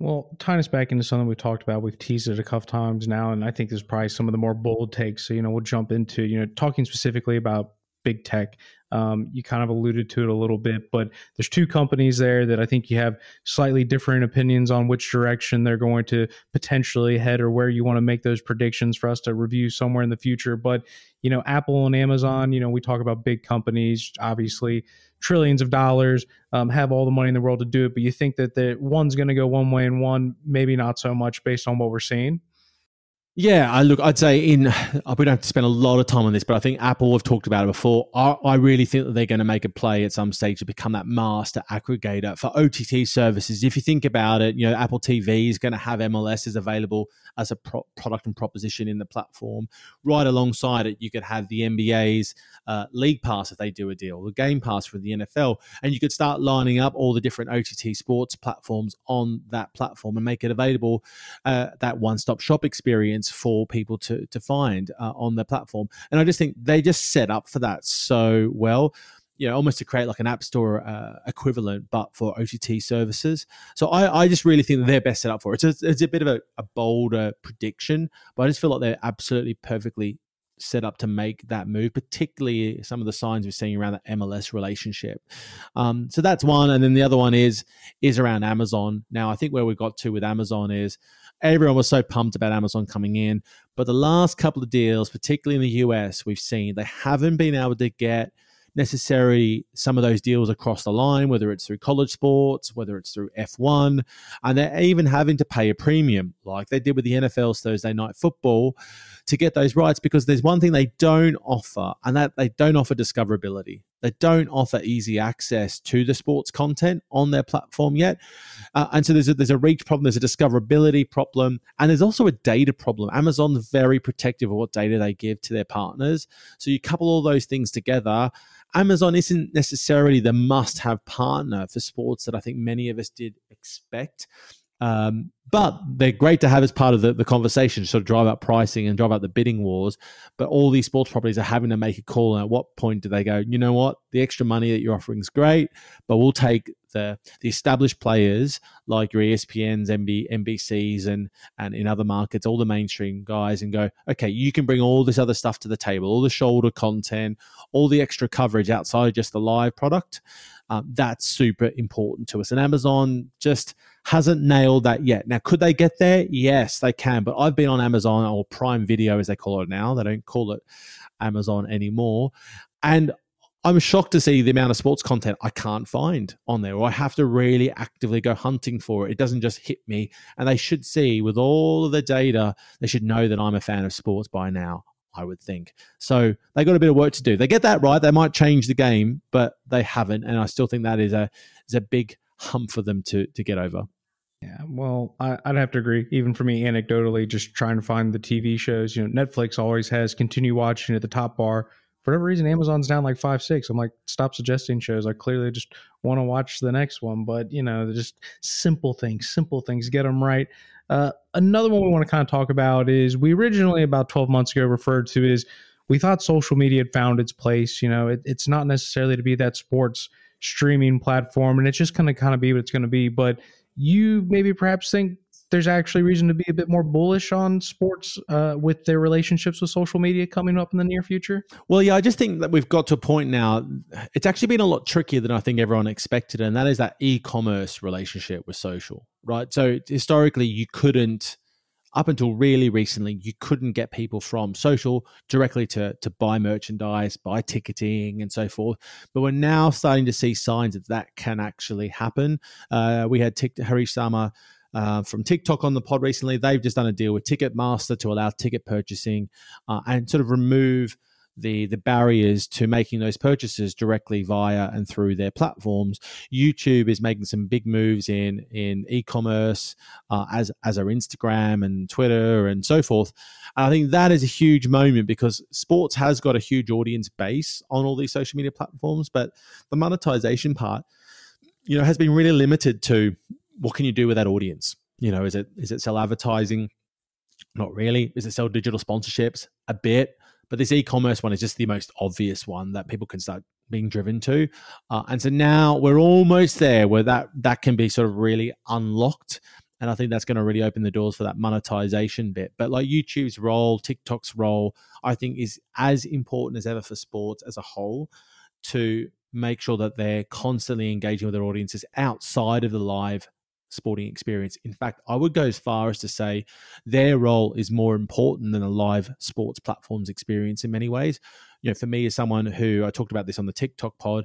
Well, tying us back into something we've talked about, we've teased it a couple times now, and I think there's probably some of the more bold takes. So, you know, we'll jump into, you know, talking specifically about big tech. Um, you kind of alluded to it a little bit, but there's two companies there that I think you have slightly different opinions on which direction they're going to potentially head or where you want to make those predictions for us to review somewhere in the future. But, you know, Apple and Amazon, you know, we talk about big companies, obviously trillions of dollars, um, have all the money in the world to do it. But you think that the one's going to go one way and one maybe not so much based on what we're seeing? Yeah, I look, I'd say in, we don't have to spend a lot of time on this, but I think Apple, we've talked about it before. I, I really think that they're going to make a play at some stage to become that master aggregator for O T T services. If you think about it, you know, Apple T V is going to have M L Ss available as a pro- product and proposition in the platform. Right alongside it, you could have the N B A's uh, League Pass if they do a deal, the Game Pass for the N F L, and you could start lining up all the different O T T sports platforms on that platform and make it available, uh, that one-stop shop experience for people to to find uh, on their platform. And I just think they just set up for that so well, you know, almost to create like an app store uh, equivalent, but for O T T services. So I, I just really think that they're best set up for it. It's a, it's a bit of a, a bolder prediction, but I just feel like they're absolutely perfectly set up to make that move, particularly some of the signs we're seeing around the M L S relationship. Um, so that's one. And then the other one is, is around Amazon. Now, I think where we got to with Amazon is everyone was so pumped about Amazon coming in, but the last couple of deals, particularly in the U S, we've seen they haven't been able to get necessarily some of those deals across the line, whether it's through college sports, whether it's through F one, and they're even having to pay a premium like they did with the N F L's Thursday Night Football to get those rights, because there's one thing they don't offer, and that they don't offer discoverability. They don't offer easy access to the sports content on their platform yet. Uh, and so there's a, there's a reach problem, there's a discoverability problem, and there's also a data problem. Amazon's very protective of what data they give to their partners. So you couple all those things together, Amazon isn't necessarily the must-have partner for sports that I think many of us did expect. Um, but they're great to have as part of the, the conversation, sort of drive up pricing and drive up the bidding wars. But all these sports properties are having to make a call. And at what point do they go, you know what, the extra money that you're offering is great, but we'll take the the established players like your E S P N's, N B C's, and, and in other markets, all the mainstream guys, and go, okay, you can bring all this other stuff to the table, all the shoulder content, all the extra coverage outside of just the live product. Um, that's super important to us. And Amazon just hasn't nailed that yet. Now, could they get there? Yes, they can. But I've been on Amazon, or Prime Video as they call it now. They don't call it Amazon anymore. And I'm shocked to see the amount of sports content I can't find on there, or I have to really actively go hunting for it. It doesn't just hit me. And they should see, with all of the data, they should know that I'm a fan of sports by now, I would think. So they got a bit of work to do. They get that right, they might change the game, but they haven't. And I still think that is a is a big hump for them to to get over. Yeah, well, I, I'd have to agree. Even for me, anecdotally, just trying to find the T V shows, you know, Netflix always has continue watching at the top bar. For whatever reason, Amazon's down like five, six. I'm like, stop suggesting shows. I clearly just want to watch the next one. But, you know, just simple things, simple things, get them right. Uh, another one we want to kind of talk about is we originally about twelve months ago referred to is we thought social media had found its place. You know, it, it's not necessarily to be that sports streaming platform, and it's just going to kind of be what it's going to be. But you maybe perhaps think there's actually reason to be a bit more bullish on sports uh, with their relationships with social media coming up in the near future? Well, yeah, I just think that we've got to a point now. It's actually been a lot trickier than I think everyone expected, and that is that e-commerce relationship with social, right? So historically, you couldn't, up until really recently, you couldn't get people from social directly to, to buy merchandise, buy ticketing, and so forth. But we're now starting to see signs that that can actually happen. Uh, we had Tik- Harish Sarma, Uh, from TikTok on the pod recently. They've just done a deal with Ticketmaster to allow ticket purchasing uh, and sort of remove the the barriers to making those purchases directly via and through their platforms. YouTube is making some big moves in in e-commerce, uh, as as are Instagram and Twitter and so forth. And I think that is a huge moment because sports has got a huge audience base on all these social media platforms, but the monetization part, you know, has been really limited to what can you do with that audience? You know, is it is it sell advertising? Not really. Is it sell digital sponsorships? A bit. But this e-commerce one is just the most obvious one that people can start being driven to. Uh, and so now we're almost there where that, that can be sort of really unlocked. And I think that's going to really open the doors for that monetization bit. But like YouTube's role, TikTok's role, I think is as important as ever for sports as a whole to make sure that they're constantly engaging with their audiences outside of the live sporting experience. In fact, I would go as far as to say their role is more important than a live sports platform's experience in many ways. You know, for me as someone who, I talked about this on the TikTok pod,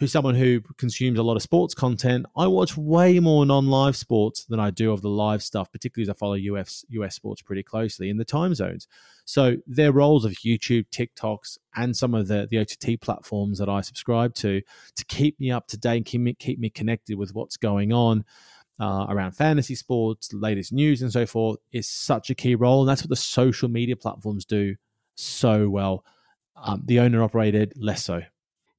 who's someone who consumes a lot of sports content, I watch way more non-live sports than I do of the live stuff, particularly as I follow U S U S sports pretty closely in the time zones. So their roles of YouTube, TikToks, and some of the, the O T T platforms that I subscribe to, to keep me up to date and keep me, keep me connected with what's going on Uh, around fantasy sports, latest news and so forth is such a key role. And that's what the social media platforms do so well. Um, the owner operated less so.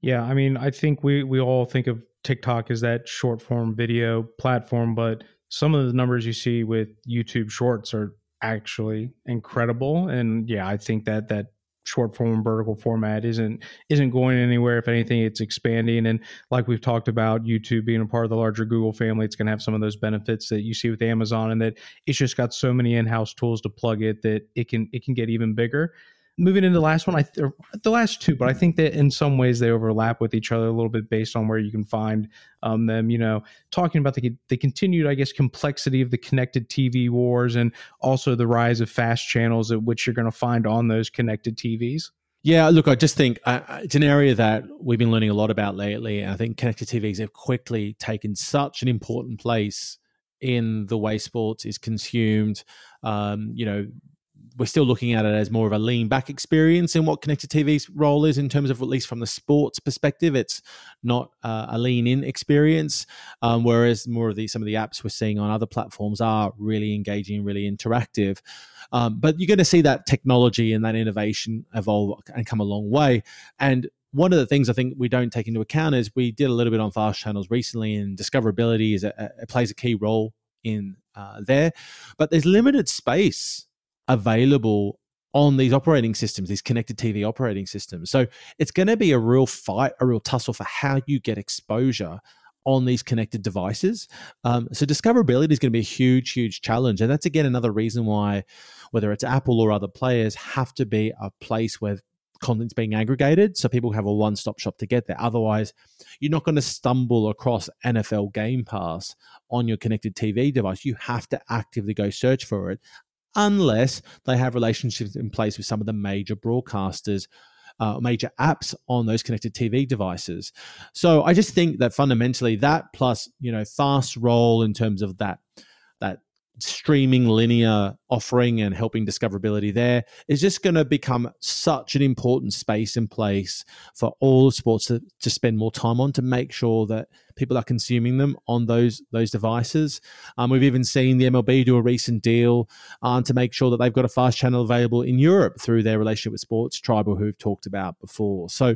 Yeah. I mean, I think we, we all think of TikTok as that short form video platform, but some of the numbers you see with YouTube shorts are actually incredible. And yeah, I think that that short form vertical format isn't isn't going anywhere. If anything, it's expanding. And like we've talked about, YouTube being a part of the larger Google family, it's going to have some of those benefits that you see with Amazon, and that it's just got so many in-house tools to plug it that it can it can get even bigger. Moving into the last one, I th- the last two, but I think that in some ways they overlap with each other a little bit based on where you can find um, them, you know, talking about the, the continued, I guess, complexity of the connected T V wars and also the rise of fast channels at which you're going to find on those connected T Vs. Yeah, look, I just think uh, it's an area that we've been learning a lot about lately. And I think connected T Vs have quickly taken such an important place in the way sports is consumed, um, you know, we're still looking at it as more of a lean back experience in what connected T V's role is in terms of, at least from the sports perspective, it's not uh, a lean in experience. Um, whereas more of the, some of the apps we're seeing on other platforms are really engaging, really interactive. Um, but you're going to see that technology and that innovation evolve and come a long way. And one of the things I think we don't take into account is we did a little bit on fast channels recently, and discoverability is a, a, plays a key role in uh, there, but there's limited space available on these operating systems, these connected T V operating systems. So it's going to be a real fight, a real tussle for how you get exposure on these connected devices. Um, so discoverability is going to be a huge, huge challenge. And that's, again, another reason why, whether it's Apple or other players, have to be a place where content's being aggregated so people have a one-stop shop to get there. Otherwise, you're not going to stumble across N F L Game Pass on your connected T V device. You have to actively go search for it, unless they have relationships in place with some of the major broadcasters, uh, major apps on those connected T V devices. So I just think that fundamentally that, plus, you know, fast role in terms of that, that streaming linear offering and helping discoverability there, is just going to become such an important space and place for all sports to, to spend more time on, to make sure that people are consuming them on those those devices. Um, we've even seen the M L B do a recent deal um, to make sure that they've got a fast channel available in Europe through their relationship with Sports Tribal, who we've talked about before. So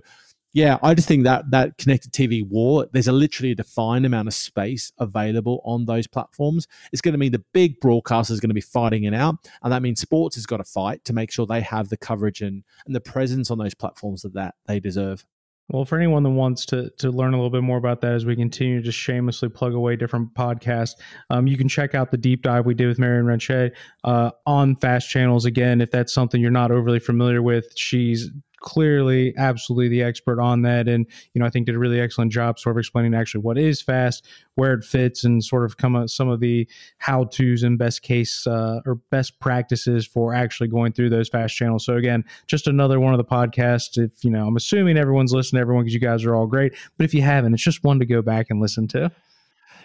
Yeah, I just think that that connected T V war, there's a literally a defined amount of space available on those platforms. It's going to mean the big broadcasters are going to be fighting it out. And that means sports has got to fight to make sure they have the coverage and, and the presence on those platforms that, that they deserve. Well, for anyone that wants to to learn a little bit more about that as we continue to shamelessly plug away different podcasts, um, you can check out the deep dive we did with Marion Renchette uh, on Fast Channels. Again, if that's something you're not overly familiar with, she's clearly absolutely the expert on that, and you know I think did a really excellent job sort of explaining actually what is fast, where it fits, and sort of come up some of the how-tos and best case uh, or best practices for actually going through those fast channels. So again, just another one of the podcasts. If you know, I'm assuming everyone's listened to everyone because you guys are all great, but if you haven't, it's just one to go back and listen to.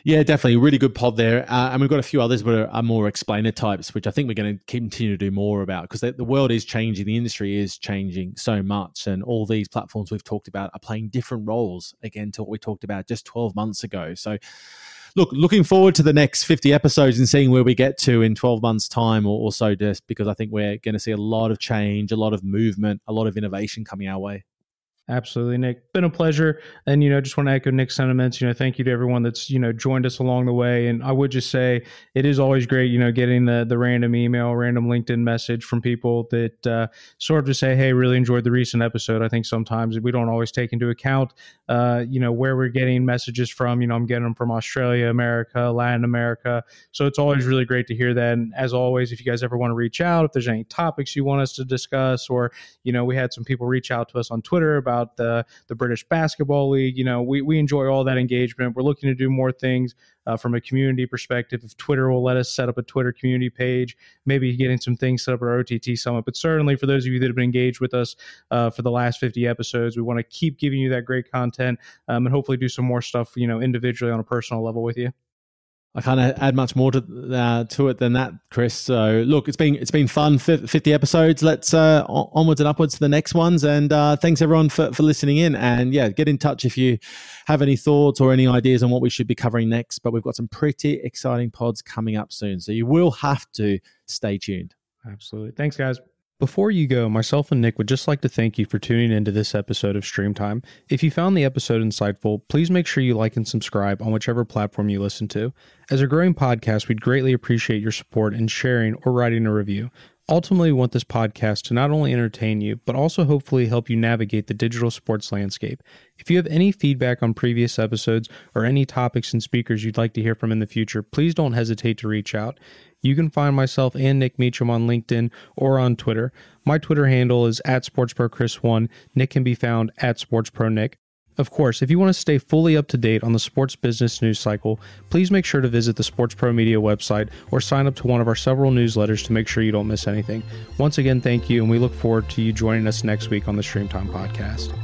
Yeah, definitely. Really good pod there. Uh, and we've got a few others that are more explainer types, which I think we're going to continue to do more about because the, the world is changing. The industry is changing so much. And all these platforms we've talked about are playing different roles, again, to what we talked about just twelve months ago. So look, looking forward to the next fifty episodes and seeing where we get to in twelve months' time or, or so, just because I think we're going to see a lot of change, a lot of movement, a lot of innovation coming our way. Absolutely, Nick. Been a pleasure. And, you know, just want to echo Nick's sentiments. You know, thank you to everyone that's, you know, joined us along the way. And I would just say it is always great, you know, getting the the random email, random LinkedIn message from people that uh, sort of just say, hey, really enjoyed the recent episode. I think sometimes we don't always take into account, uh, you know, where we're getting messages from. You know, I'm getting them from Australia, America, Latin America. So it's always really great to hear that. And as always, if you guys ever want to reach out, if there's any topics you want us to discuss, or, you know, we had some people reach out to us on Twitter about the the British Basketball League. You know, we, we enjoy all that engagement. We're looking to do more things uh, from a community perspective. If Twitter will let us set up a Twitter community page, maybe getting some things set up at our O T T Summit. But certainly for those of you that have been engaged with us uh, for the last fifty episodes, we want to keep giving you that great content um, and hopefully do some more stuff, you know, individually on a personal level with you. I can't add much more to uh, to it than that, Chris. So look, it's been it's been fun. fifty episodes. Let's uh, onwards and upwards to the next ones. And uh, thanks everyone for, for listening in. And yeah, get in touch if you have any thoughts or any ideas on what we should be covering next. But we've got some pretty exciting pods coming up soon, so you will have to stay tuned. Absolutely. Thanks, guys. Before you go, myself and Nick would just like to thank you for tuning into this episode of StreamTime. If you found the episode insightful, please make sure you like and subscribe on whichever platform you listen to. As a growing podcast, we'd greatly appreciate your support in sharing or writing a review. Ultimately, we want this podcast to not only entertain you, but also hopefully help you navigate the digital sports landscape. If you have any feedback on previous episodes or any topics and speakers you'd like to hear from in the future, please don't hesitate to reach out. You can find myself and Nick Meacham on LinkedIn or on Twitter. My Twitter handle is at SportsProChris one. Nick can be found at SportsProNick. Of course, if you want to stay fully up to date on the sports business news cycle, please make sure to visit the SportsPro Media website or sign up to one of our several newsletters to make sure you don't miss anything. Once again, thank you, and we look forward to you joining us next week on the StreamTime Podcast.